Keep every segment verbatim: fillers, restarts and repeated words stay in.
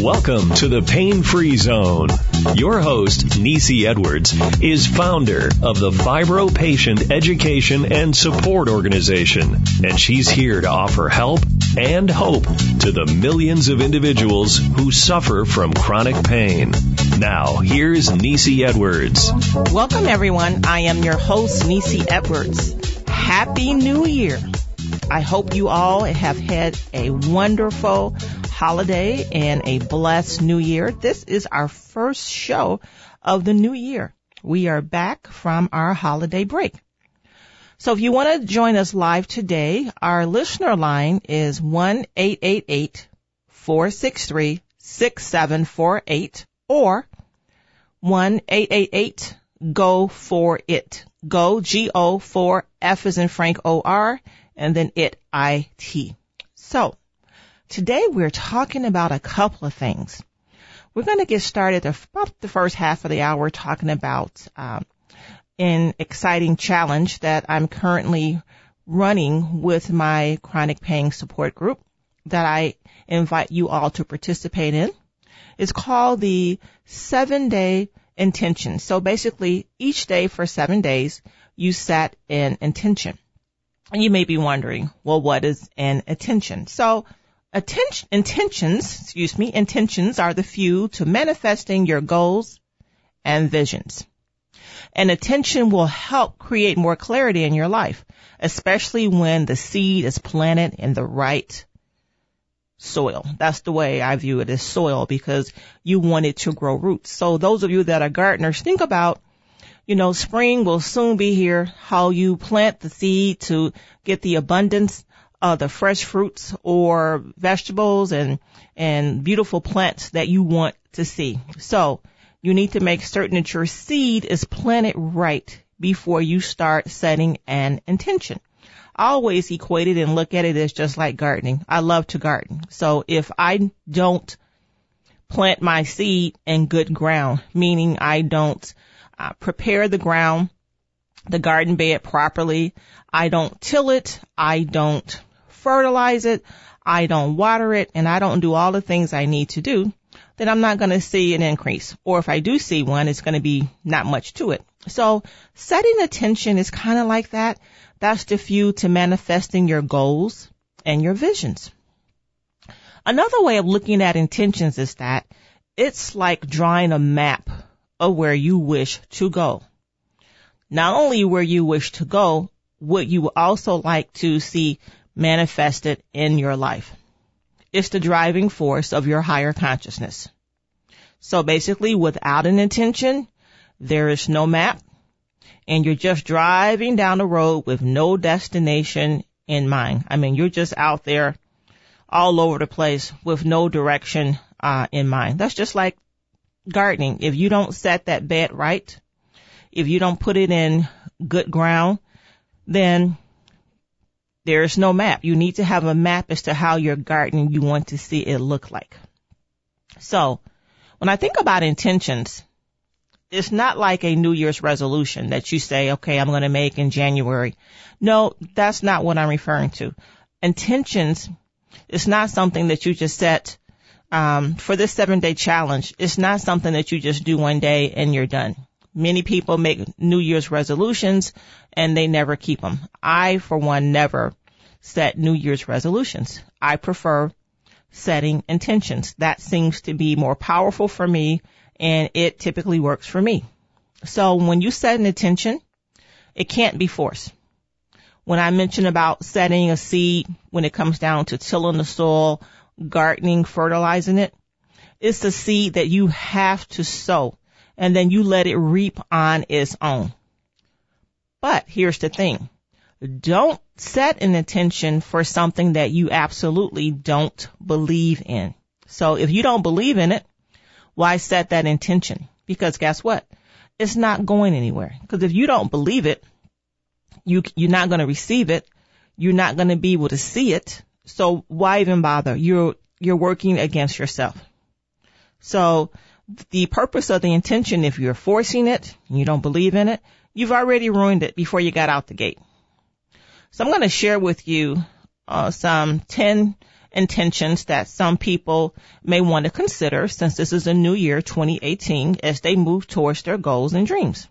Welcome to the Pain-Free Zone. Your host, Niecy Edwards, is founder of the Fibro Patient Education and Support Organization, and she's here to offer help and hope to the millions of individuals who suffer from chronic pain. Now, here's Niecy Edwards. Welcome, everyone. I am your host, Niecy Edwards. Happy New Year. I hope you all have had a wonderful holiday and a blessed new year. This is our first show of the new year. We are back from our holiday break. So if you want to join us live today, our listener line is one eight eight eight, four six three, six seven four eight or one eight eight eight, G O four I T. Go, G O, for F as in Frank, O R, and then it, I T. So today we're talking about a couple of things. We're going to get started about the first half of the hour talking about um, an exciting challenge that I'm currently running with my chronic pain support group that I invite you all to participate in. It's called the seven-day intention. So basically, each day for seven days, you set an intention. And you may be wondering, well, what is an intention? So Attention, intentions, excuse me, intentions are the fuel to manifesting your goals and visions. And attention will help create more clarity in your life, especially when the seed is planted in the right soil. That's the way I view it, as soil, because you want it to grow roots. So those of you that are gardeners, think about, you know, spring will soon be here, how you plant the seed to get the abundance Uh, the fresh fruits or vegetables and and beautiful plants that you want to see. So you need to make certain that your seed is planted right before you start setting an intention. I always equate it and look at it as just like gardening. I love to garden. So if I don't plant my seed in good ground, meaning I don't uh, prepare the ground, the garden bed properly, I don't till it, I don't fertilize it, I don't water it, and I don't do all the things I need to do, then I'm not going to see an increase. Or if I do see one, it's going to be not much to it. So setting attention is kind of like that. That's the fuel to manifesting your goals and your visions. Another way of looking at intentions is that it's like drawing a map of where you wish to go. Not only where you wish to go, what you would also like to see manifested in your life. It's the driving force of your higher consciousness. So basically, without an intention, there is no map, and you're just driving down the road with no destination in mind. I mean, you're just out there all over the place with no direction uh, in mind. That's just like gardening. If you don't set that bed right, if you don't put it in good ground, then there is no map. You need to have a map as to how your garden you want to see it look like. So when I think about intentions, it's not like a New Year's resolution that you say, okay, I'm going to make in January. No, that's not what I'm referring to. Intentions, it's not something that you just set um, for this seven-day challenge. It's not something that you just do one day and you're done. Many people make New Year's resolutions and they never keep them. I, for one, never set New Year's resolutions. I prefer setting intentions. That seems to be more powerful for me, and it typically works for me. So when you set an intention, it can't be forced. When I mention about setting a seed, when it comes down to tilling the soil, gardening, fertilizing it, it's a seed that you have to sow. And then you let it reap on its own. But here's the thing. Don't set an intention for something that you absolutely don't believe in. So if you don't believe in it, why set that intention? Because guess what? It's not going anywhere. Because if you don't believe it, you, you're not going to receive it. You're not going to be able to see it. So why even bother? You're, you're working against yourself. So the purpose of the intention, if you're forcing it and you don't believe in it, you've already ruined it before you got out the gate. So I'm going to share with you uh, some ten intentions that some people may want to consider since this is a new year, twenty eighteen, as they move towards their goals and dreams.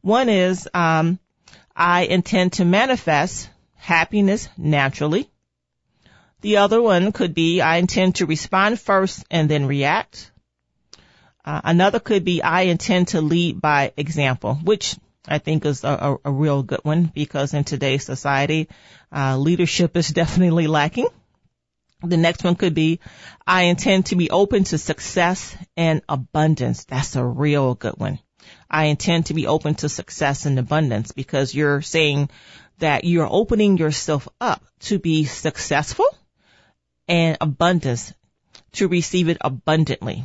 One is, um, I intend to manifest happiness naturally. The other one could be, I intend to respond first and then react. Uh, another could be, I intend to lead by example, which I think is a, a, a real good one because in today's society, uh, leadership is definitely lacking. The next one could be, I intend to be open to success and abundance. That's a real good one. I intend to be open to success and abundance because you're saying that you're opening yourself up to be successful and abundance, to receive it abundantly.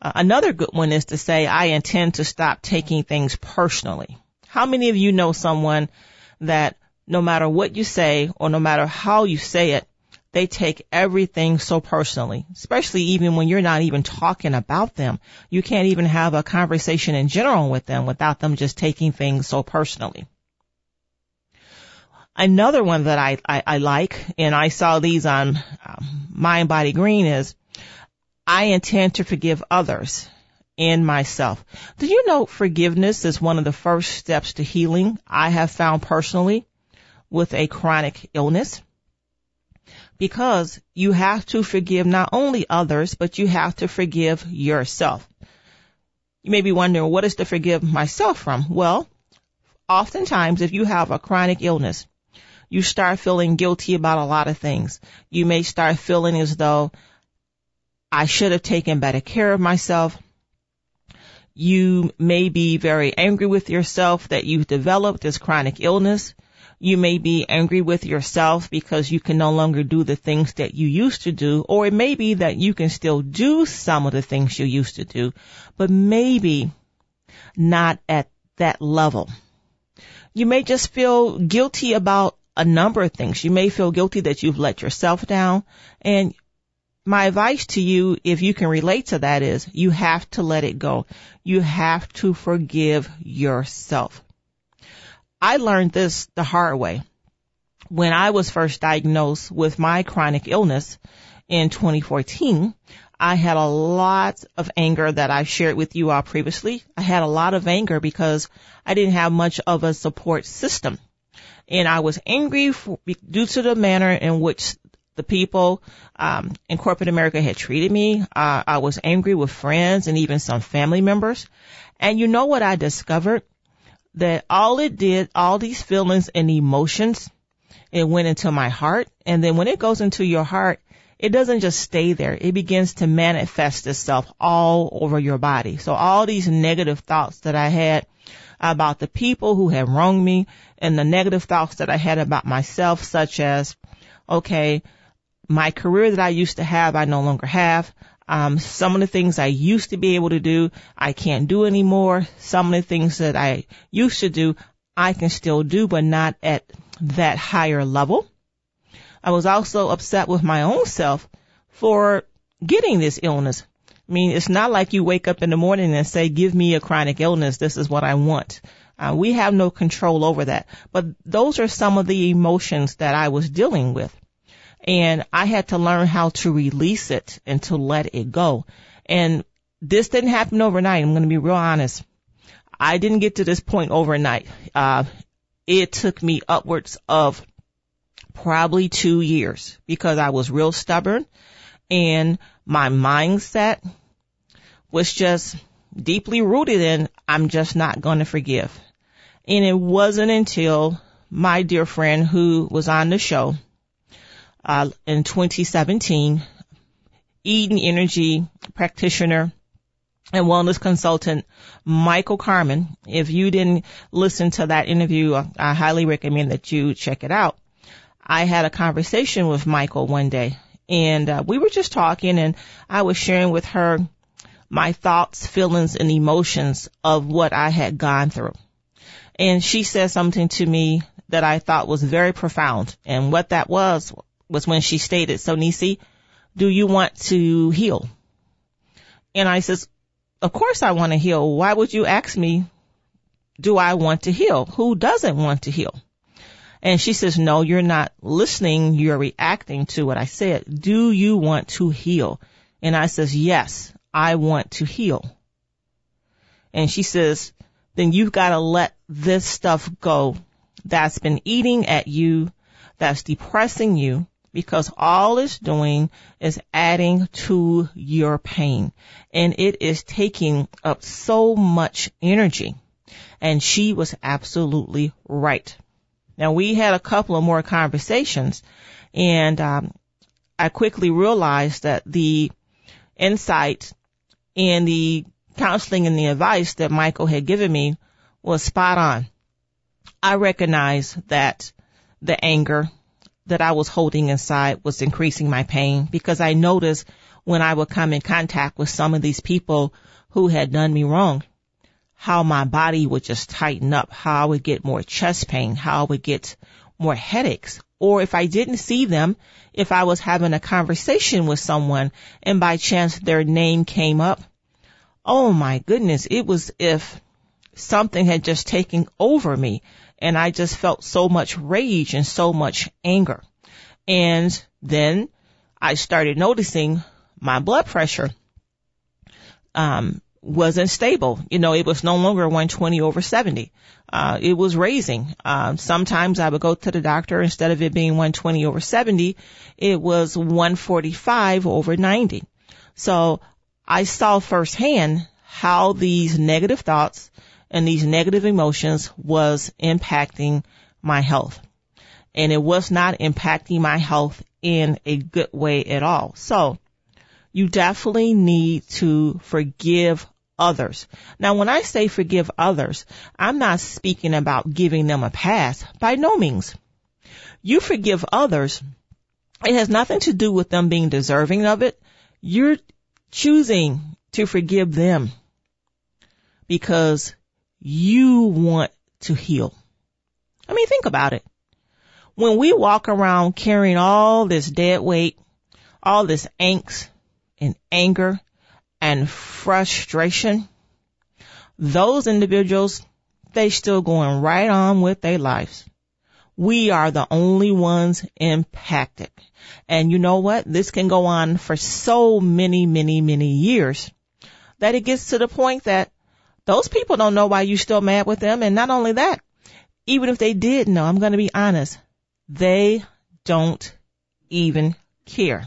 Uh, another good one is to say, I intend to stop taking things personally. How many of you know someone that no matter what you say or no matter how you say it, they take everything so personally, especially even when you're not even talking about them. You can't even have a conversation in general with them without them just taking things so personally. Another one that I, I, I like, and I saw these on um, mindbodygreen, is I intend to forgive others and myself. Do you know forgiveness is one of the first steps to healing? I have found personally with a chronic illness. Because you have to forgive not only others, but you have to forgive yourself. You may be wondering, what is to forgive myself from? Well, oftentimes if you have a chronic illness, you start feeling guilty about a lot of things. You may start feeling as though I should have taken better care of myself. You may be very angry with yourself that you've developed this chronic illness. You may be angry with yourself because you can no longer do the things that you used to do, or it may be that you can still do some of the things you used to do, but maybe not at that level. You may just feel guilty about a number of things. You may feel guilty that you've let yourself down. And my advice to you, if you can relate to that, is you have to let it go. You have to forgive yourself. I learned this the hard way. When I was first diagnosed with my chronic illness in twenty fourteen, I had a lot of anger that I shared with you all previously. I had a lot of anger because I didn't have much of a support system. And I was angry for, due to the manner in which the people um, in corporate America had treated me. Uh, I was angry with friends and even some family members. And you know what I discovered? That all it did, all these feelings and emotions, it went into my heart. And then when it goes into your heart, it doesn't just stay there. It begins to manifest itself all over your body. So all these negative thoughts that I had about the people who had wronged me and the negative thoughts that I had about myself, such as, okay, my career that I used to have, I no longer have. Um, some of the things I used to be able to do, I can't do anymore. Some of the things that I used to do, I can still do, but not at that higher level. I was also upset with my own self for getting this illness. I mean, it's not like you wake up in the morning and say, give me a chronic illness. This is what I want. Uh, we have no control over that. But those are some of the emotions that I was dealing with. And I had to learn how to release it and to let it go. And this didn't happen overnight. I'm going to be real honest. I didn't get to this point overnight. Uh, it took me upwards of probably two years because I was real stubborn and my mindset was just deeply rooted in I'm just not going to forgive. And it wasn't until my dear friend who was on the show Uh, in twenty seventeen, Eden Energy practitioner and wellness consultant, Michael Carmen. If you didn't listen to that interview, I, I highly recommend that you check it out. I had a conversation with Michael one day and uh, we were just talking and I was sharing with her my thoughts, feelings, and emotions of what I had gone through. And she said something to me that I thought was very profound. And what that was was when she stated, so Niecy, do you want to heal? And I says, of course I want to heal. Why would you ask me, do I want to heal? Who doesn't want to heal? And she says, no, you're not listening. You're reacting to what I said. Do you want to heal? And I says, yes, I want to heal. And she says, then you've got to let this stuff go that's been eating at you, that's depressing you, because all it's doing is adding to your pain. And it is taking up so much energy. And she was absolutely right. Now, we had a couple of more conversations, and um, I quickly realized that the insight and the counseling and the advice that Michael had given me was spot on. I recognized that the anger that I was holding inside was increasing my pain, because I noticed when I would come in contact with some of these people who had done me wrong, how my body would just tighten up, how I would get more chest pain, how I would get more headaches. Or if I didn't see them, if I was having a conversation with someone and by chance their name came up, oh my goodness, it was if something had just taken over me, and I just felt so much rage and so much anger. And then I started noticing my blood pressure um wasn't stable. You know, it was no longer one twenty over seventy. Uh, it was raising. Um, sometimes I would go to the doctor, instead of it being one twenty over seventy, it was one forty-five over ninety. So I saw firsthand how these negative thoughts and these negative emotions was impacting my health. And it was not impacting my health in a good way at all. So you definitely need to forgive others. Now, when I say forgive others, I'm not speaking about giving them a pass. By no means. You forgive others. It has nothing to do with them being deserving of it. You're choosing to forgive them because you want to heal. I mean, think about it. When we walk around carrying all this dead weight, all this angst and anger and frustration, those individuals, they still going right on with their lives. We are the only ones impacted. And you know what? This can go on for so many, many, many years that it gets to the point that those people don't know why you're still mad with them. And not only that, even if they did know, I'm going to be honest, they don't even care.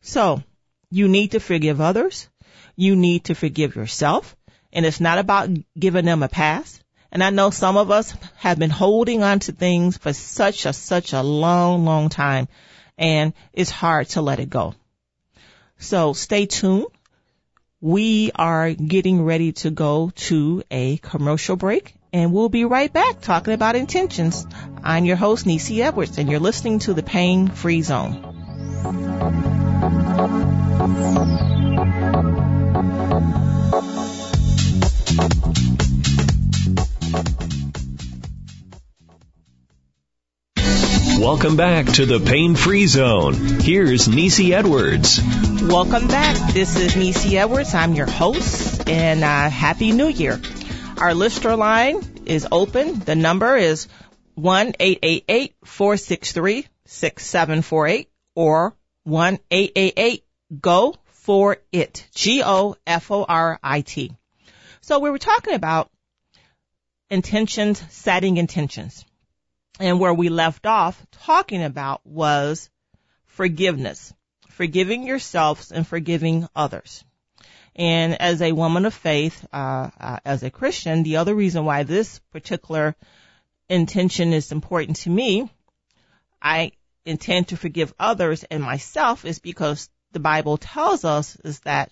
So you need to forgive others. You need to forgive yourself. And it's not about giving them a pass. And I know some of us have been holding on to things for such a, such a long, long time. And it's hard to let it go. So stay tuned. We are getting ready to go to a commercial break, and we'll be right back talking about intentions. I'm your host, Niecy Edwards, and you're listening to The Pain Free Zone. Welcome back to the Pain-Free Zone. Here's Niecy Edwards. Welcome back. This is Niecy Edwards. I'm your host, and uh, Happy New Year. Our listener line is open. The number is one eight eight eight, four six three, six seven four eight or one eight eight eight, G O F O R I T, G O F O R I T. So we were talking about intentions, setting intentions. And where we left off talking about was forgiveness, forgiving yourselves and forgiving others. And as a woman of faith, uh, uh, as a Christian, the other reason why this particular intention is important to me, I intend to forgive others and myself, is because the Bible tells us is that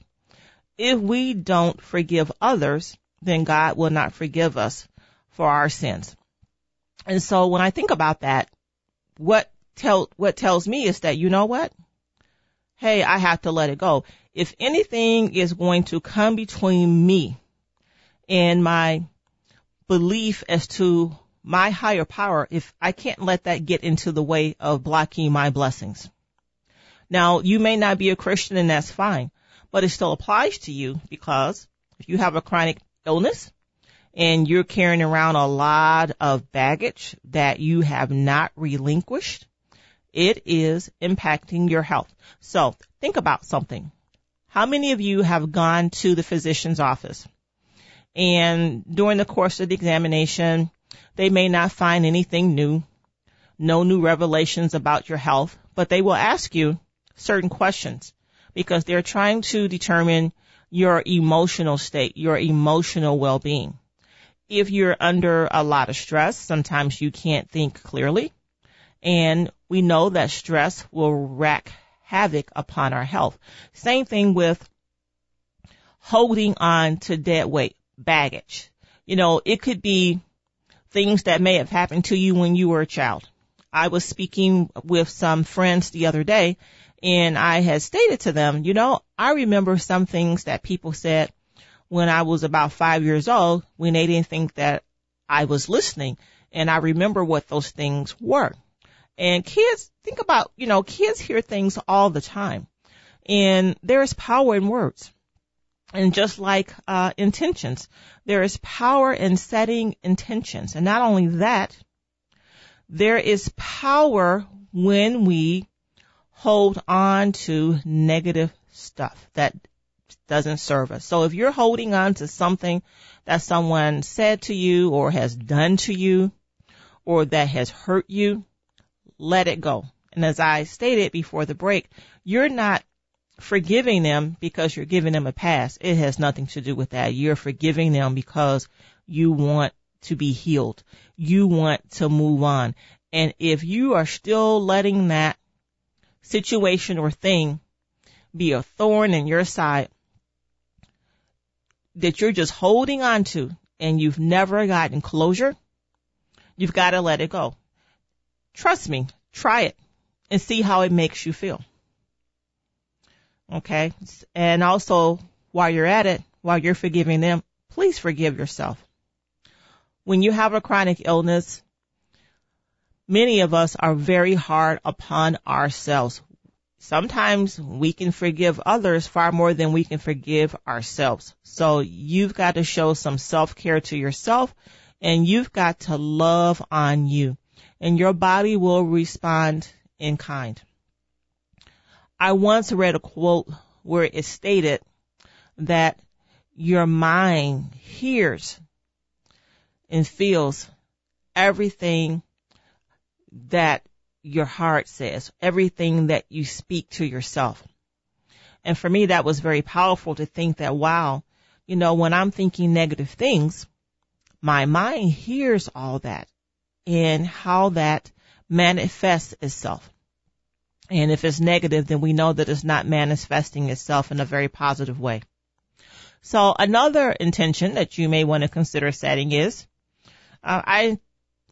if we don't forgive others, then God will not forgive us for our sins. And so when I think about that, what tell what tells me is that, you know what? Hey, I have to let it go. If anything is going to come between me and my belief as to my higher power, if I can't let that get into the way of blocking my blessings. Now, you may not be a Christian, and that's fine, but it still applies to you, because if you have a chronic illness and you're carrying around a lot of baggage that you have not relinquished, it is impacting your health. So think about something. How many of you have gone to the physician's office and during the course of the examination, they may not find anything new, no new revelations about your health, but they will ask you certain questions because they're trying to determine your emotional state, your emotional well-being. If you're under a lot of stress, sometimes you can't think clearly. And we know that stress will wreak havoc upon our health. Same thing with holding on to dead weight, baggage. You know, it could be things that may have happened to you when you were a child. I was speaking with some friends the other day, and I had stated to them, you know, I remember some things that people said when I was about five years old when they didn't think that I was listening. And I remember what those things were. And kids, think about, you know, kids hear things all the time. And there is power in words. And just like uh intentions, there is power in setting intentions. And not only that, there is power when we hold on to negative stuff that doesn't serve us. So if you're holding on to something that someone said to you or has done to you or that has hurt you, let it go. And as I stated before the break, you're not forgiving them because you're giving them a pass. It has nothing to do with that. You're forgiving them because you want to be healed. You want to move on. And if you are still letting that situation or thing be a thorn in your side that you're just holding on to and you've never gotten closure, you've got to let it go. Trust me, try it and see how it makes you feel. Okay. And also, while you're at it, while you're forgiving them, please forgive yourself. When you have a chronic illness, many of us are very hard upon ourselves. Sometimes we can forgive others far more than we can forgive ourselves. So you've got to show some self-care to yourself, and you've got to love on you. And your body will respond in kind. I once read a quote where it stated that your mind hears and feels everything that your heart says, everything that you speak to yourself. And for me, that was very powerful to think that, wow, you know, when I'm thinking negative things, my mind hears all that and how that manifests itself. And if it's negative, then we know that it's not manifesting itself in a very positive way. So another intention that you may want to consider setting is, uh, I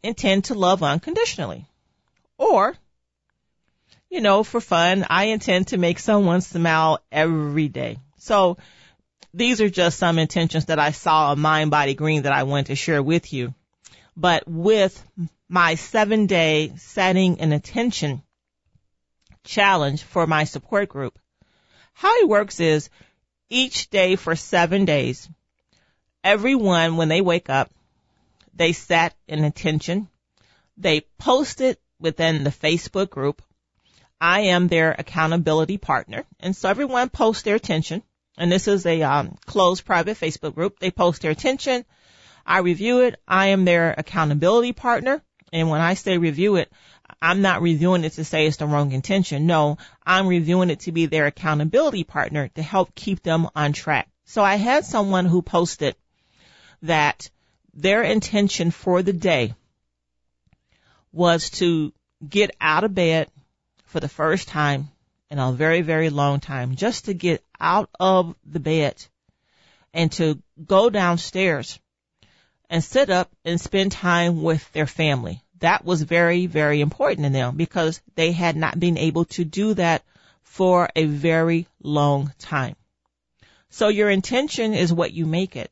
intend to love unconditionally. Or, you know, for fun, I intend to make someone smile every day. So these are just some intentions that I saw on Mind Body Green that I want to share with you. But with my seven-day setting an intention challenge for my support group, how it works is each day for seven days, everyone, when they wake up, they set an intention. They post it within the Facebook group. I am their accountability partner. And so everyone posts their intention. And this is a um, closed private Facebook group. They post their intention. I review it. I am their accountability partner. And when I say review it, I'm not reviewing it to say it's the wrong intention. No, I'm reviewing it to be their accountability partner to help keep them on track. So I had someone who posted that their intention for the day was to get out of bed for the first time in a very, very long time, just to get out of the bed and to go downstairs and sit up and spend time with their family. That was very, very important to them because they had not been able to do that for a very long time. So your intention is what you make it.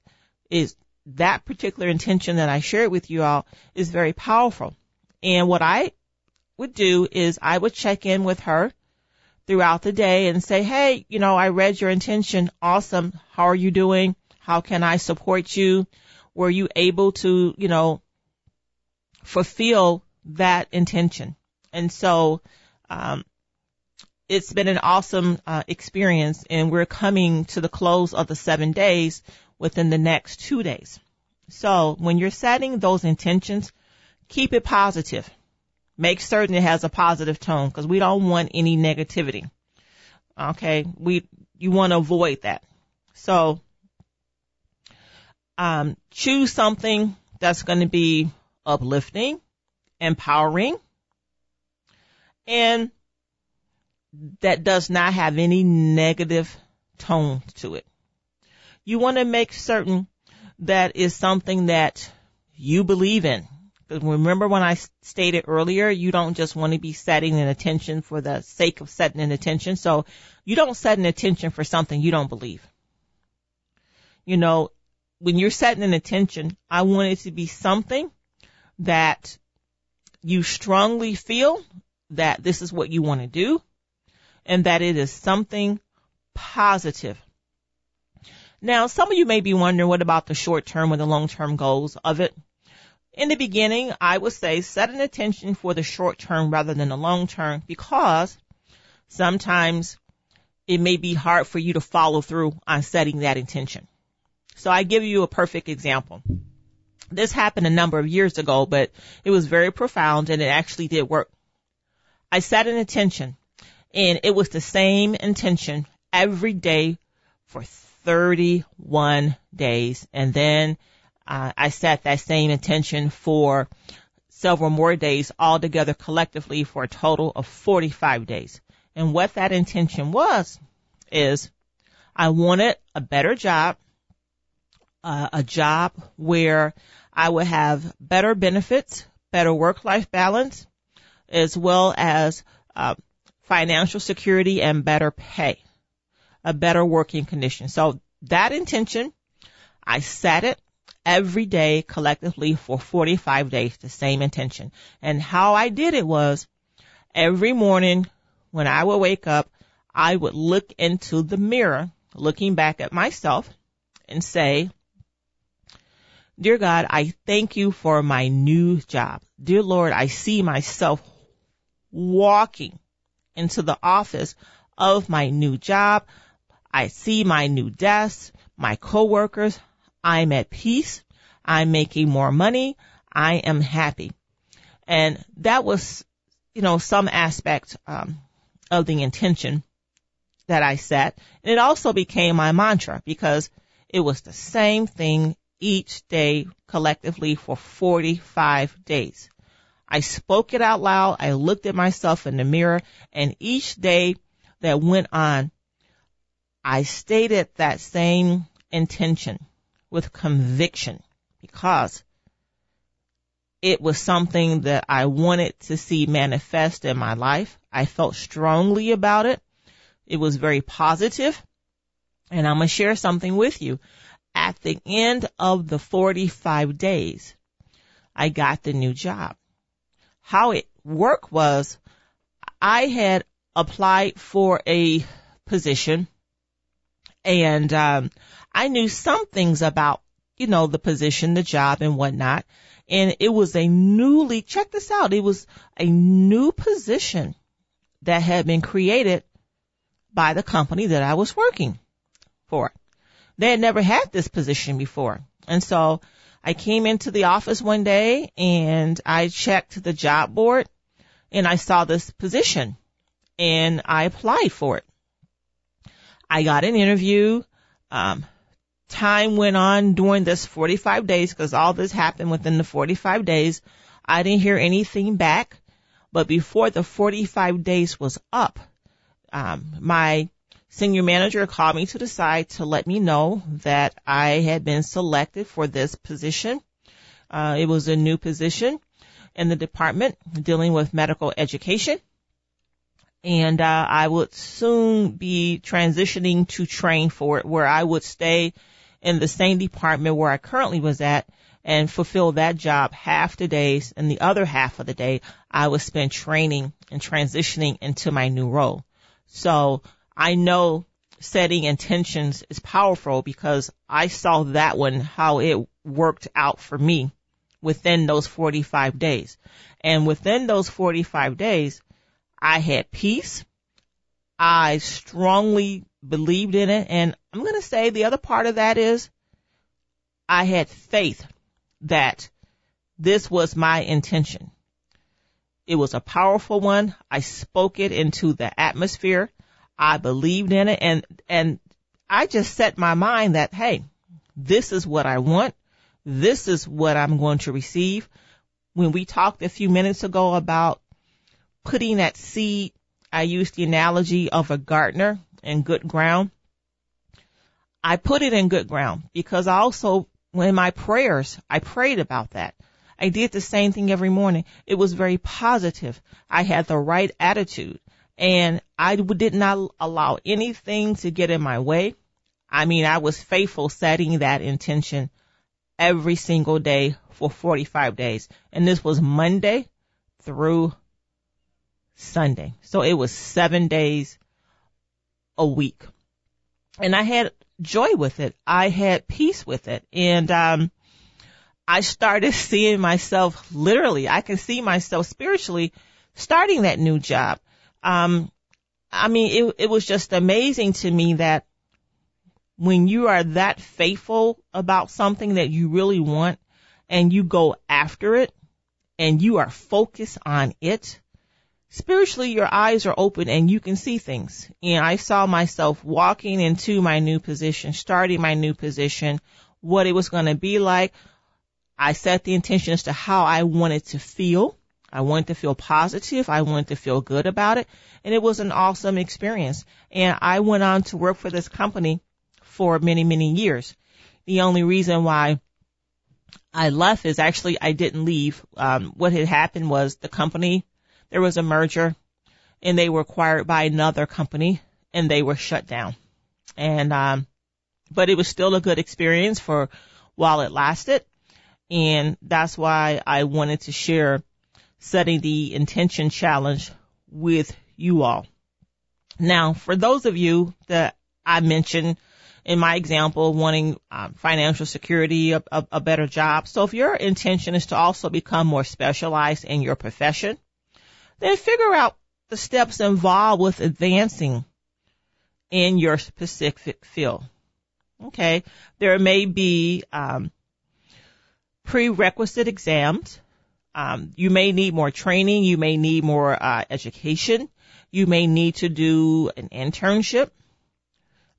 Is that particular intention that I shared with you all is very powerful. And what I would do is I would check in with her throughout the day and say, hey, you know, I read your intention. Awesome. How are you doing? How can I support you? were you able to, you know, fulfill that intention? And so, um, it's been an awesome uh, experience, and we're coming to the close of the seven days within the next two days. So when you're setting those intentions, keep it positive. Make certain it has a positive tone, because we don't want any negativity. Okay, we you want to avoid that. So um, choose something that's going to be uplifting, empowering, and that does not have any negative tone to it. You want to make certain that is something that you believe in. Remember when I stated earlier, you don't just want to be setting an intention for the sake of setting an intention. So you don't set an intention for something you don't believe. You know, when you're setting an intention, I want it to be something that you strongly feel that this is what you want to do, and that it is something positive. Now, some of you may be wondering, what about the short-term or the long-term goals of it? In the beginning, I would say set an intention for the short-term rather than the long-term, because sometimes it may be hard for you to follow through on setting that intention. So I give you a perfect example. This happened a number of years ago, but it was very profound, and it actually did work. I set an intention, and it was the same intention every day for thirty-one days. And then uh, I set that same intention for several more days, altogether collectively for a total of forty-five days. And what that intention was is I wanted a better job, uh, a job where I would have better benefits, better work-life balance, as well as uh, financial security and better pay, a better working condition. So that intention, I set it every day collectively for forty-five days, the same intention. And how I did it was every morning when I would wake up, I would look into the mirror, looking back at myself, and say, "Dear God, I thank you for my new job. Dear Lord, I see myself walking into the office of my new job. I see my new desk, my coworkers. I'm at peace. I'm making more money. I am happy." And that was, you know, some aspect um, of the intention that I set. And it also became my mantra, because it was the same thing each day collectively for forty-five days. I spoke it out loud. I looked at myself in the mirror, and each day that went on, I stated that same intention with conviction, because it was something that I wanted to see manifest in my life. I felt strongly about it. It was very positive, and I'm going to share something with you. At the end of the forty-five days, I got the new job. How it worked was I had applied for a position, and um, I knew some things about, you know, the position, the job and whatnot. And it was a newly, check this out, it was a new position that had been created by the company that I was working for. They had never had this position before. And so I came into the office one day, and I checked the job board, and I saw this position, and I applied for it. I got an interview. Um, time went on during this forty-five days, because all this happened within the forty-five days. I didn't hear anything back, but before the forty-five days was up, um, my senior manager called me to the side to let me know that I had been selected for this position. Uh, it was a new position in the department dealing with medical education. And uh, I would soon be transitioning to train for it, where I would stay in the same department where I currently was at and fulfill that job half the days, and the other half of the day I would spend training and transitioning into my new role. So I know setting intentions is powerful because I saw that one, how it worked out for me within those forty-five days. And within those forty-five days, I had peace. I strongly believed in it. And I'm going to say the other part of that is I had faith that this was my intention. It was a powerful one. I spoke it into the atmosphere. I believed in it, and and I just set my mind that, hey, this is what I want. This is what I'm going to receive. When we talked a few minutes ago about putting that seed, I used the analogy of a gardener in good ground. I put it in good ground because I also, in my prayers, I prayed about that. I did the same thing every morning. It was very positive. I had the right attitude, and I did not allow anything to get in my way. I mean, I was faithful setting that intention every single day for forty-five days. And this was Monday through Sunday. So it was seven days a week. And I had joy with it. I had peace with it. And um I started seeing myself literally. I can see myself spiritually starting that new job. Um, I mean, it, it was just amazing to me that when you are that faithful about something that you really want and you go after it and you are focused on it, spiritually your eyes are open and you can see things. And I saw myself walking into my new position, starting my new position, what it was going to be like. I set the intention as to how I wanted to feel. I wanted to feel positive. I wanted to feel good about it. And it was an awesome experience. And I went on to work for this company for many, many years. The only reason why I left is actually I didn't leave. Um, what had happened was the company, there was a merger, and they were acquired by another company, and they were shut down. And um, but it was still a good experience for while it lasted. And that's why I wanted to share setting the intention challenge with you all. Now, for those of you that I mentioned in my example, wanting um, financial security, a, a, a better job. So if your intention is to also become more specialized in your profession, then figure out the steps involved with advancing in your specific field. Okay. There may be um, prerequisite exams. Um, you may need more training. You may need more uh, education. You may need to do an internship.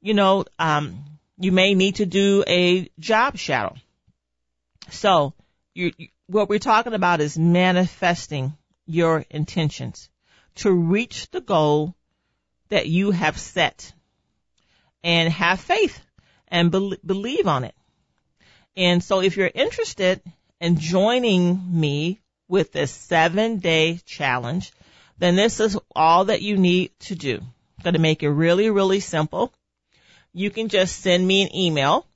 You know, um, you may need to do a job shadow. So you, you, what we're talking about is manifesting your intentions to reach the goal that you have set, and have faith and be- believe on it. And so if you're interested in joining me with this seven-day challenge, then this is all that you need to do. I'm going to make it really, really simple. You can just send me an email,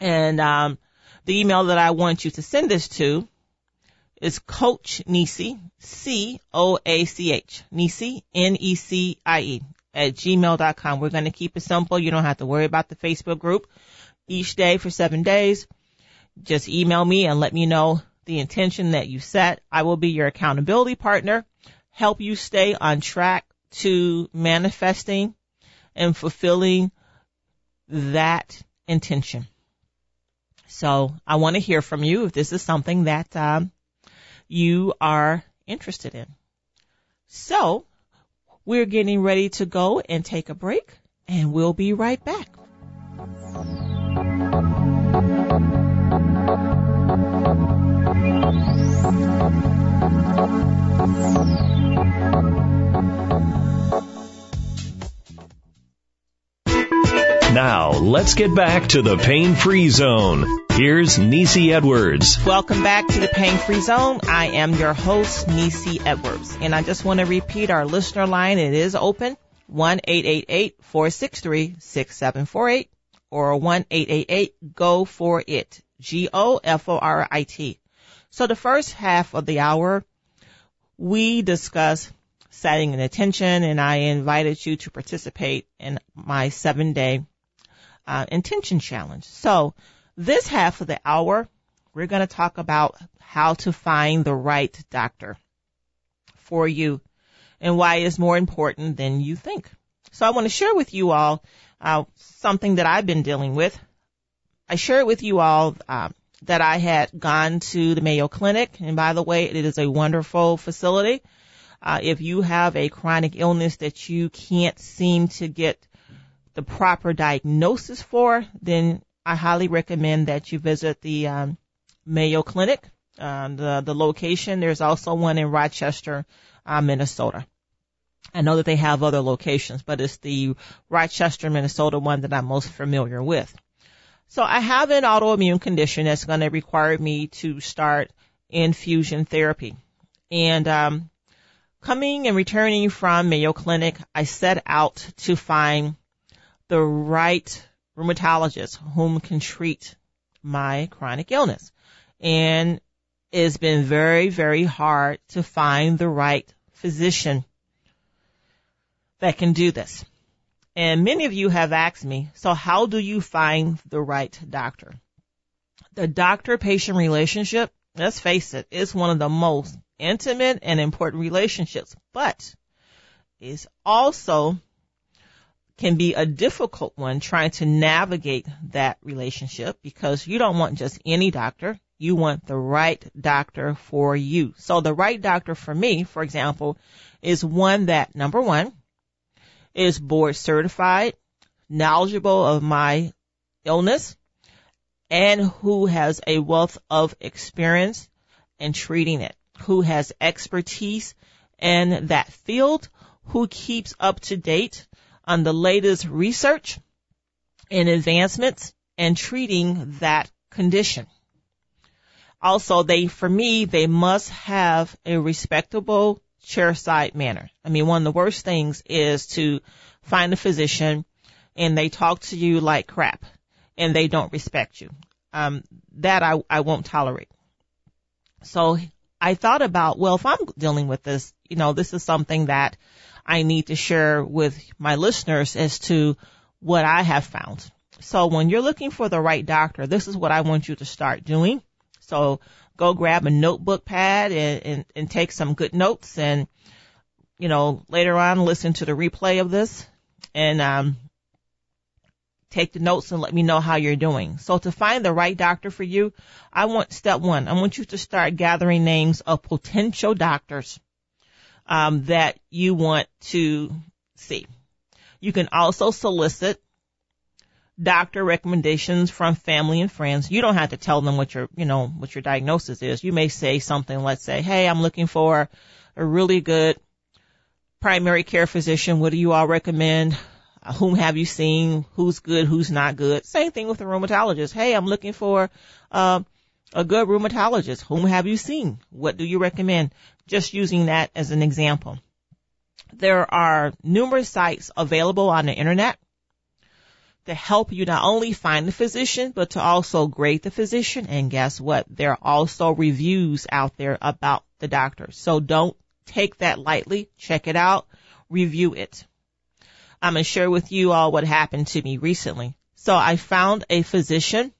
and um, the email that I want you to send this to is Coach Niecy, C O A C H, Niecy, N E C I E, at gmail dot com. We're going to keep it simple. You don't have to worry about the Facebook group each day for seven days. Just email me and let me know the intention that you set. I will be your accountability partner, help you stay on track to manifesting and fulfilling that intention. So I want to hear from you if this is something that um, you are interested in. So we're getting ready to go and take a break, and we'll be right back. Now, let's get back to the pain-free zone. Here's Niecy Edwards. Welcome back to the pain-free zone. I am your host, Niecy Edwards. And I just want to repeat our listener line. It is open, one eight eight eight, four six three, six seven four eight or one eight eight eight, G O F O R I T, G O F O R I T. So the first half of the hour, we discuss setting and attention, and I invited you to participate in my seven-day uh, intention challenge. So this half of the hour, we're going to talk about how to find the right doctor for you and why it's more important than you think. So I want to share with you all uh, something that I've been dealing with. I shared with you all uh, that I had gone to the Mayo Clinic, and by the way, it is a wonderful facility. Uh, if you have a chronic illness that you can't seem to get the proper diagnosis for, then I highly recommend that you visit the um, Mayo Clinic, um, the, the location. There's also one in Rochester, uh, Minnesota. I know that they have other locations, but it's the Rochester, Minnesota one that I'm most familiar with. So I have an autoimmune condition that's going to require me to start infusion therapy. And um coming and returning from Mayo Clinic, I set out to find the right rheumatologist whom can treat my chronic illness. And it's been very, very hard to find the right physician that can do this. And many of you have asked me, so how do you find the right doctor? The doctor-patient relationship, let's face it, is one of the most intimate and important relationships, but it's also can be a difficult one trying to navigate that relationship because you don't want just any doctor. You want the right doctor for you. So the right doctor for me, for example, is one that, number one, is board certified, knowledgeable of my illness, and who has a wealth of experience in treating it, who has expertise in that field, who keeps up to date on the latest research and advancements in treating that condition. Also, they, for me, they must have a respectable chairside manner. I mean, one of the worst things is to find a physician and they talk to you like crap and they don't respect you. Um, that I, I won't tolerate. So I thought about, well, if I'm dealing with this, you know, this is something that I need to share with my listeners as to what I have found. So when you're looking for the right doctor, this is what I want you to start doing. So go grab a notebook pad and, and, and take some good notes and, you know, later on listen to the replay of this and um take the notes and let me know how you're doing. So to find the right doctor for you, I want step one. I want you to start gathering names of potential doctors um that you want to see. You can also solicit doctor recommendations from family and friends. You don't have to tell them what your, you know, what your diagnosis is. You may say something, let's say, hey, I'm looking for a really good primary care physician. What do you all recommend? Uh, whom have you seen? Who's good? Who's not good? Same thing with the rheumatologist. Hey, I'm looking for uh, a good rheumatologist. Whom have you seen? What do you recommend? Just using that as an example. There are numerous sites available on the internet to help you not only find the physician, but to also grade the physician. And guess what? There are also reviews out there about the doctor. So don't take that lightly. Check it out. Review it. I'm going to share with you all what happened to me recently. So I found a physician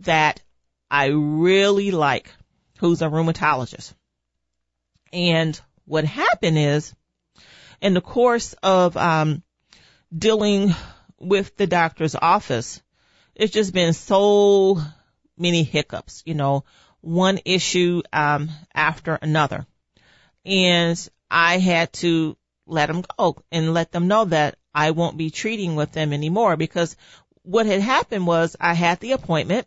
that I really like, who's a rheumatologist. And what happened is, in the course of um dealing with the doctor's office, it's just been so many hiccups, you know, one issue um after another. And I had to let them go and let them know that I won't be treating with them anymore, because what had happened was I had the appointment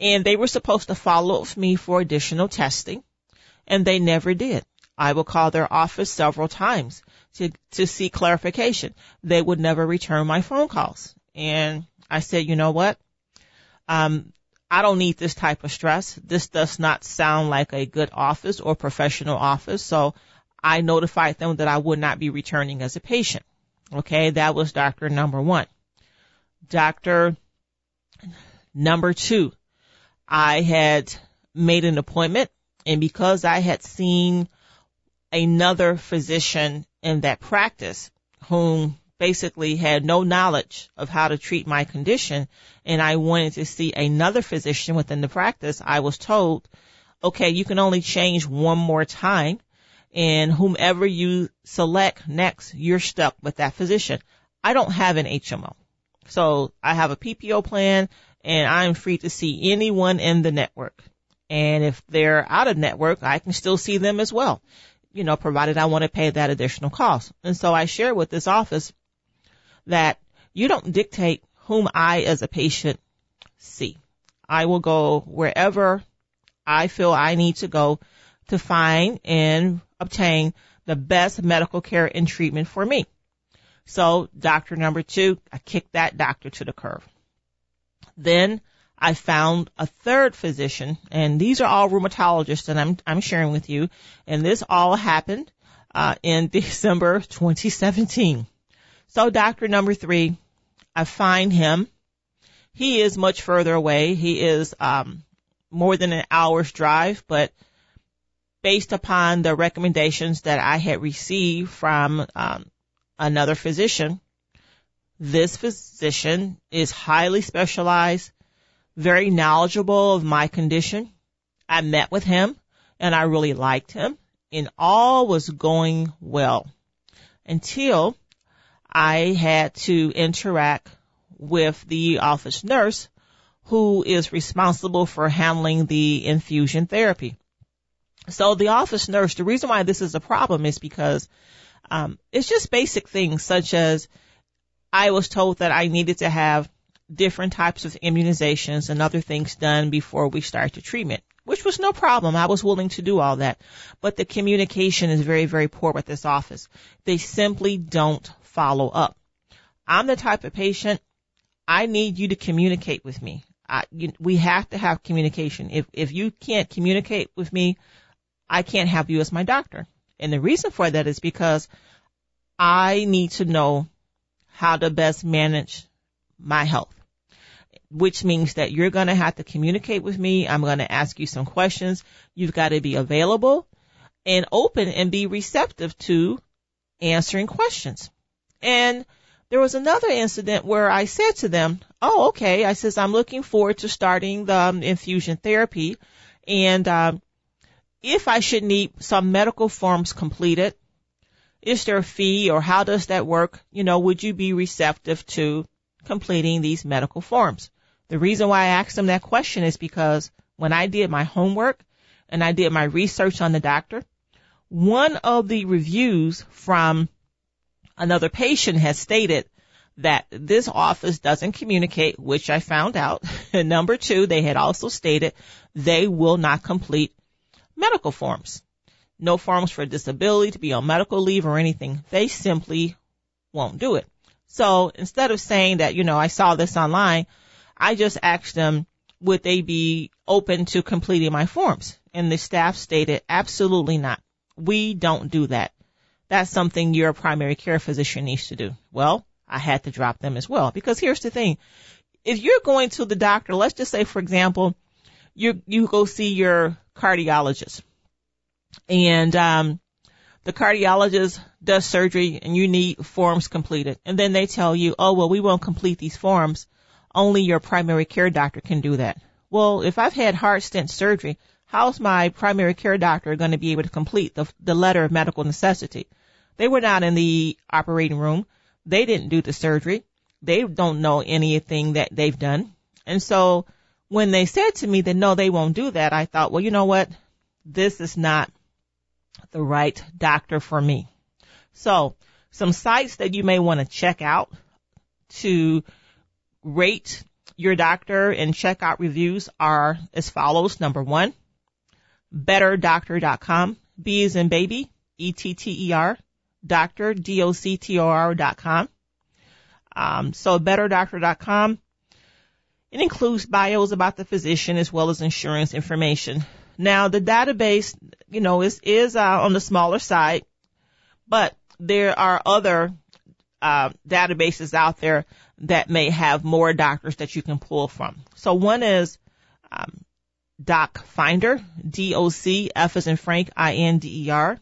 and they were supposed to follow up with me for additional testing, and they never did. I would call their office several times to to seek clarification. They would never return my phone calls. And I said, you know what? Um, I don't need this type of stress. This does not sound like a good office or professional office. So I notified them that I would not be returning as a patient. Okay, that was doctor number one. Doctor number two, I had made an appointment, and because I had seen another physician in that practice whom basically had no knowledge of how to treat my condition, and I wanted to see another physician within the practice. I was told, okay, you can only change one more time, and whomever you select next, you're stuck with that physician. I don't have an H M O. So I have a P P O plan, and I'm free to see anyone in the network. And if they're out of network, I can still see them as well, you know, provided I want to pay that additional cost. And so I share with this office that you don't dictate whom I as a patient see. I will go wherever I feel I need to go to find and obtain the best medical care and treatment for me. So doctor number two, I kicked that doctor to the curb. Then I found a third physician, and these are all rheumatologists that I'm, I'm sharing with you. And this all happened uh, in December twenty seventeen. So doctor number three, I find him. He is much further away. He is um more than an hour's drive, but based upon the recommendations that I had received from um another physician, this physician is highly specialized, very knowledgeable of my condition. I met with him, and I really liked him, and all was going well until I had to interact with the office nurse who is responsible for handling the infusion therapy. So the office nurse, the reason why this is a problem is because um, it's just basic things such as I was told that I needed to have different types of immunizations and other things done before we start the treatment, which was no problem. I was willing to do all that. But the communication is very, very poor with this office. They simply don't follow up. I'm the type of patient, I need you to communicate with me. I, you, we have to have communication. If if you can't communicate with me, I can't have you as my doctor. And the reason for that is because I need to know how to best manage my health, which means that you're going to have to communicate with me. I'm going to ask you some questions. You've got to be available and open and be receptive to answering questions. And there was another incident where I said to them, oh, okay. I says, I'm looking forward to starting the um, infusion therapy. And um, if I should need some medical forms completed, is there a fee or how does that work? You know, would you be receptive to completing these medical forms? The reason why I asked them that question is because when I did my homework and I did my research on the doctor, one of the reviews from another patient has stated that this office doesn't communicate, which I found out. And number two, they had also stated they will not complete medical forms. No forms for disability, to be on medical leave or anything. They simply won't do it. So instead of saying that, you know, I saw this online, I just asked them, would they be open to completing my forms? And the staff stated, absolutely not. We don't do that. That's something your primary care physician needs to do. Well, I had to drop them as well, because here's the thing. If you're going to the doctor, let's just say, for example, you you go see your cardiologist, and um the cardiologist does surgery and you need forms completed. And then they tell you, oh, well, we won't complete these forms. Only your primary care doctor can do that. Well, if I've had heart stent surgery, how's my primary care doctor going to be able to complete the, the letter of medical necessity? They were not in the operating room. They didn't do the surgery. They don't know anything that they've done. And so when they said to me that, no, they won't do that, I thought, well, you know what? This is not the right doctor for me. So some sites that you may want to check out to rate your doctor and check out reviews are as follows. Number one, better doctor dot com. B is in baby, E T T E R. Doctor, D O C T O R dot com. Um, so better doctor dot com. It includes bios about the physician as well as insurance information. Now, the database, you know, is, is uh, on the smaller side, but there are other uh, databases out there that may have more doctors that you can pull from. So one is um, DocFinder, D O C F as in Frank, I N D E R.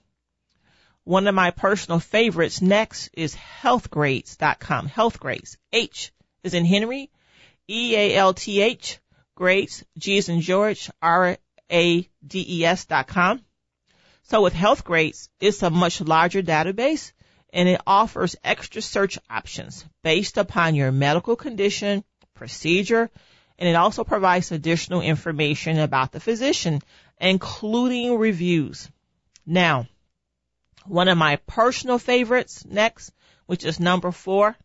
One of my personal favorites next is healthgrades dot com. Healthgrades. H is in Henry, E A L T H, grades, G is in George, R A D E S dot com. So with Healthgrades, it's a much larger database, and it offers extra search options based upon your medical condition, procedure, and it also provides additional information about the physician, including reviews. Now, one of my personal favorites next, which is number four,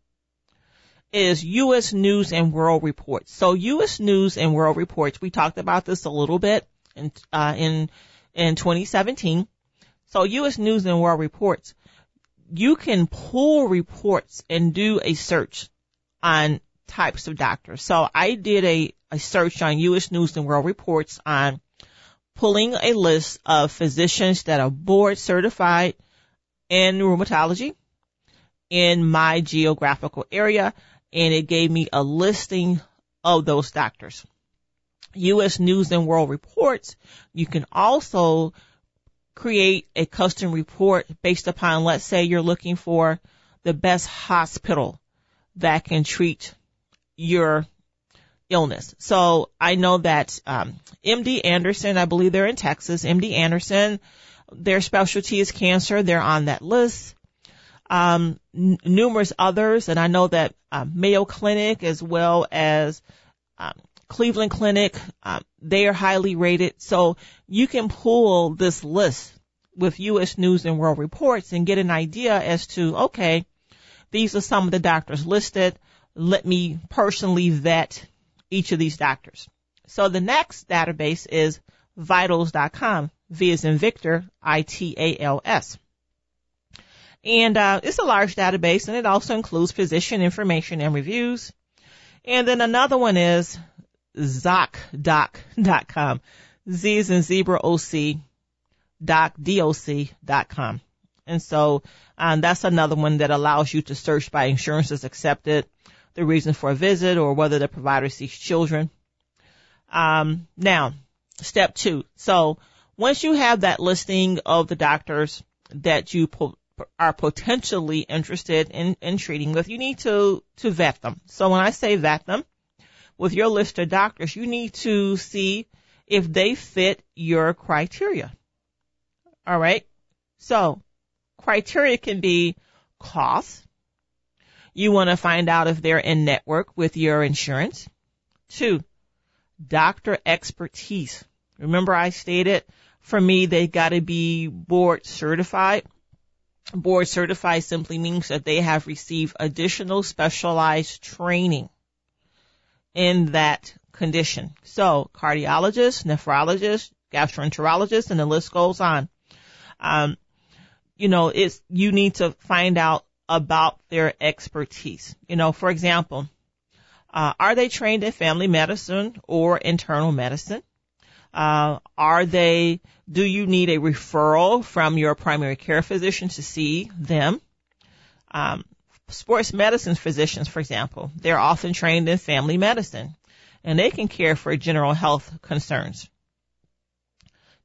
is U S News and World Report. So U S News and World Reports, we talked about this a little bit in uh, in in twenty seventeen. So U S News and World Reports, you can pull reports and do a search on types of doctors. So I did a, a search on U S News and World Reports on pulling a list of physicians that are board certified in rheumatology in my geographical area, and it gave me a listing of those doctors. U S News and World Reports, you can also create a custom report based upon, let's say you're looking for the best hospital that can treat your illness. So I know that um, M D Anderson, I believe they're in Texas, M D Anderson, their specialty is cancer. They're on that list. Um, n- numerous others, and I know that uh, Mayo Clinic as well as um, Cleveland Clinic, um, they are highly rated. So you can pull this list with U S News and World Reports and get an idea as to, okay, these are some of the doctors listed. Let me personally vet each of these doctors. So the next database is vitals dot com, V as in Victor, I T A L S. And uh, it's a large database, and it also includes physician information and reviews. And then another one is ZocDoc dot com, Z as in zebra, O C, doc, D O C dot com. And so um, that's another one that allows you to search by insurance is accepted, the reason for a visit, or whether the provider sees children. Um, now, step two. So once you have that listing of the doctors that you po- are potentially interested in, in treating with, you need to, to vet them. So when I say vet them, with your list of doctors, you need to see if they fit your criteria. All right? So criteria can be cost. You want to find out if they're in network with your insurance. Two, doctor expertise. Remember I stated, for me, they got to be board certified. Board certified simply means that they have received additional specialized training in that condition. So cardiologist, nephrologist, gastroenterologist, and the list goes on. Um, you know, it's, you need to find out about their expertise. You know, for example, uh, are they trained in family medicine or internal medicine? Uh, are they, do you need a referral from your primary care physician to see them? Um, sports medicine physicians, for example, they're often trained in family medicine, and they can care for general health concerns.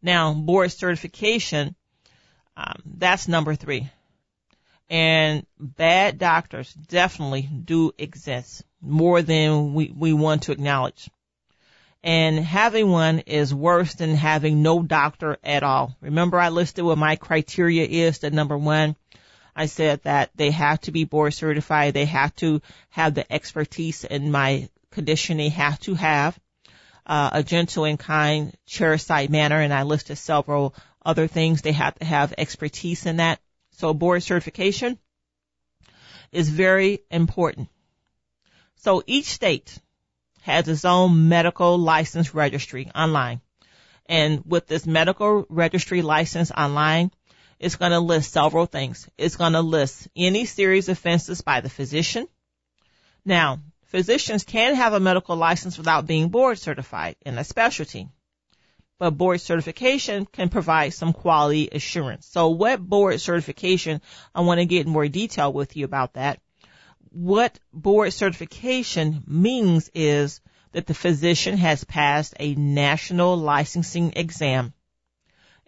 Now, board certification, um, that's number three. And bad doctors definitely do exist more than we, we want to acknowledge. And having one is worse than having no doctor at all. Remember I listed what my criteria is, that number one, I said that they have to be board certified. They have to have the expertise in my condition. They have to have uh, a gentle and kind chairside manner. And I listed several other things. They have to have expertise in that. So board certification is very important. So each state has its own medical license registry online. And with this medical registry license online, it's going to list several things. It's going to list any serious offenses by the physician. Now, physicians can have a medical license without being board certified in a specialty, but board certification can provide some quality assurance. So what board certification, I want to get in more detail with you about that. What board certification means is that the physician has passed a national licensing exam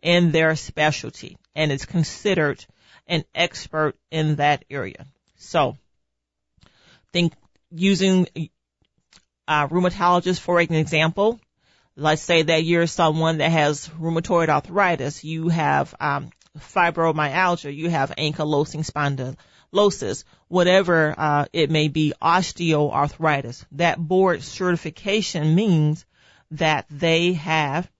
in their specialty, and it's considered an expert in that area. So think using a rheumatologist for an example. Let's say that you're someone that has rheumatoid arthritis. You have um, fibromyalgia. You have ankylosing spondylosis, whatever uh, it may be, osteoarthritis. That board certification means that they have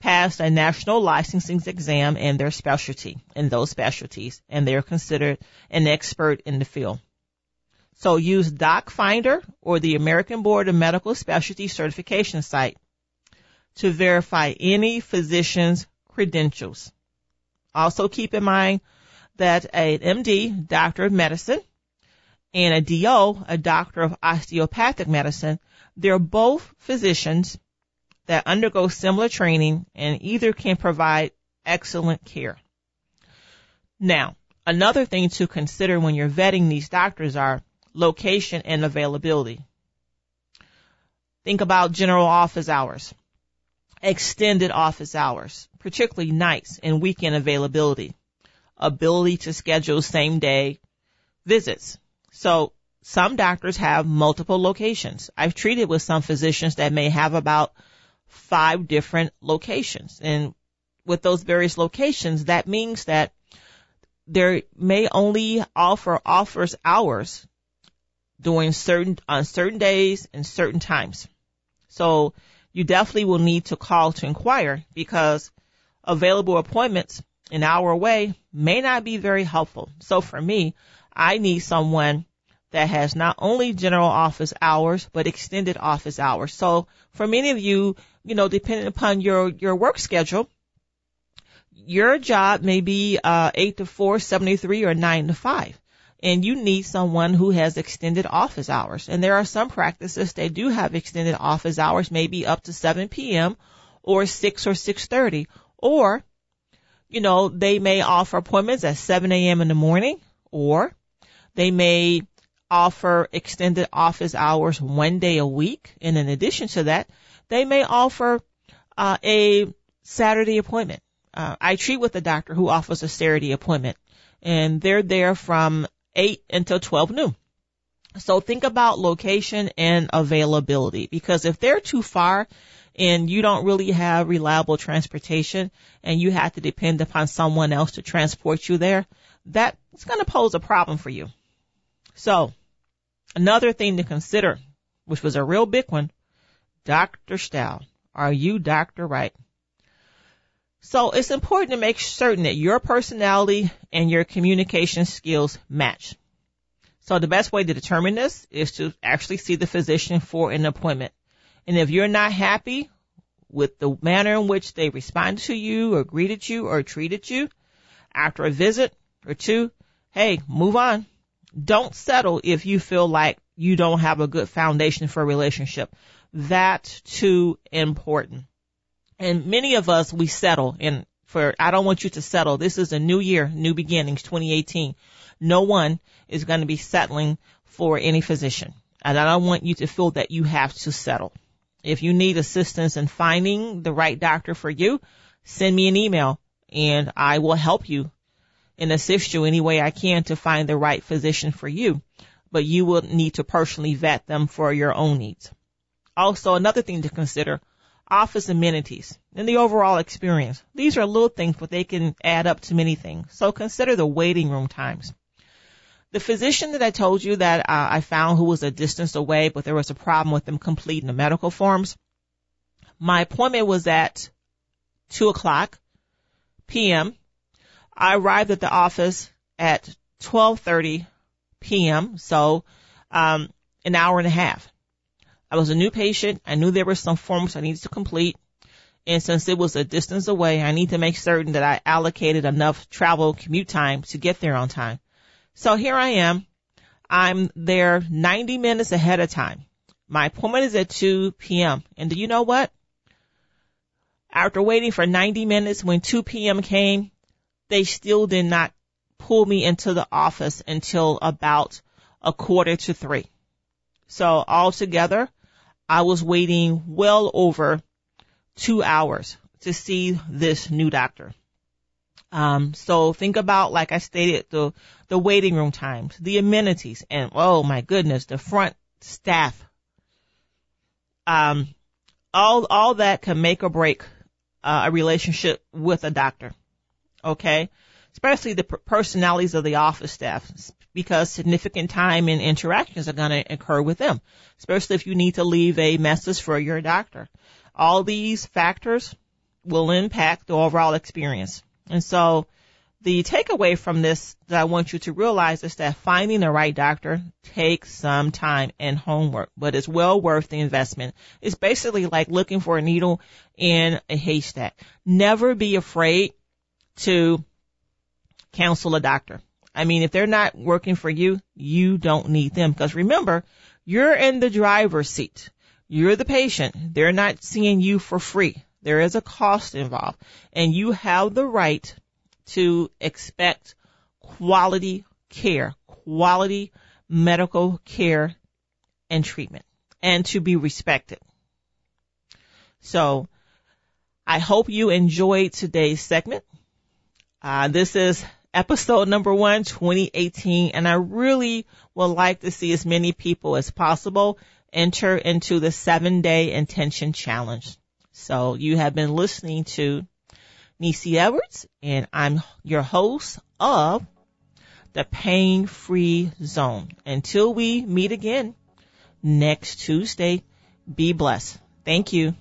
passed a national licensing exam in their specialty, in those specialties, and they're considered an expert in the field. So use DocFinder or the American Board of Medical Specialties certification site to verify any physician's credentials. Also keep in mind that an M D, doctor of medicine, and a D O, a doctor of osteopathic medicine, they're both physicians that undergo similar training and either can provide excellent care. Now, another thing to consider when you're vetting these doctors are location and availability. Think about general office hours, extended office hours, particularly nights and weekend availability, ability to schedule same-day visits. So some doctors have multiple locations. I've treated with some physicians that may have about five different locations. And with those various locations, that means that they may only offer offers hours during certain, on certain days and certain times. So you definitely will need to call to inquire because available appointments an hour away may not be very helpful. So for me, I need someone that has not only general office hours, but extended office hours. So for many of you, you know, depending upon your, your work schedule, your job may be uh, eight to four, seven to three, or nine to five. And you need someone who has extended office hours. And there are some practices that do have extended office hours, maybe up to seven p.m. or six or six thirty. Or, you know, they may offer appointments at seven a.m. in the morning, or they may offer extended office hours one day a week. And in addition to that, they may offer uh, a Saturday appointment. Uh, I treat with a doctor who offers a Saturday appointment, and they're there from eight until twelve noon. So think about location and availability, because if they're too far and you don't really have reliable transportation and you have to depend upon someone else to transport you there, that's going to pose a problem for you. So another thing to consider, which was a real big one, Doctor Style. Are you Doctor Right? So it's important to make certain that your personality and your communication skills match. So the best way to determine this is to actually see the physician for an appointment. And if you're not happy with the manner in which they responded to you or greeted you or treated you after a visit or two, hey, move on. Don't settle if you feel like you don't have a good foundation for a relationship. That's too important. And many of us, we settle. And for, I don't want you to settle. This is a new year, new beginnings, twenty eighteen. No one is going to be settling for any physician. And I don't want you to feel that you have to settle. If you need assistance in finding the right doctor for you, send me an email and I will help you and assist you any way I can to find the right physician for you. But you will need to personally vet them for your own needs. Also, another thing to consider, office amenities, and the overall experience. These are little things, but they can add up to many things. So consider the waiting room times. The physician that I told you that uh, I found who was a distance away, but there was a problem with them completing the medical forms, my appointment was at two o'clock p.m. I arrived at the office at twelve thirty p.m., so um, an hour and a half. I was a new patient. I knew there were some forms I needed to complete. And since it was a distance away, I need to make certain that I allocated enough travel commute time to get there on time. So here I am. I'm there ninety minutes ahead of time. My appointment is at two p.m. And do you know what? After waiting for ninety minutes, when two p.m. came, they still did not pull me into the office until about a quarter to three. So altogether, I was waiting well over two hours to see this new doctor. Um, so think about, like I stated, the, the waiting room times, the amenities, and oh my goodness, the front staff. Um, all, all that can make or break uh, a relationship with a doctor. Okay. Especially the personalities of the office staff, because significant time and interactions are going to occur with them, especially if you need to leave a message for your doctor. All these factors will impact the overall experience. And so the takeaway from this that I want you to realize is that finding the right doctor takes some time and homework, but it's well worth the investment. It's basically like looking for a needle in a haystack. Never be afraid to counsel a doctor. I mean, if they're not working for you, you don't need them. Because remember, you're in the driver's seat. You're the patient. They're not seeing you for free. There is a cost involved. And you have the right to expect quality care, quality medical care and treatment, and to be respected. So I hope you enjoyed today's segment. Uh, this is episode number one, twenty eighteen, and I really would like to see as many people as possible enter into the seven-day intention challenge. So you have been listening to Niecy Edwards, and I'm your host of the Pain Free Zone. Until we meet again next Tuesday, be blessed. Thank you.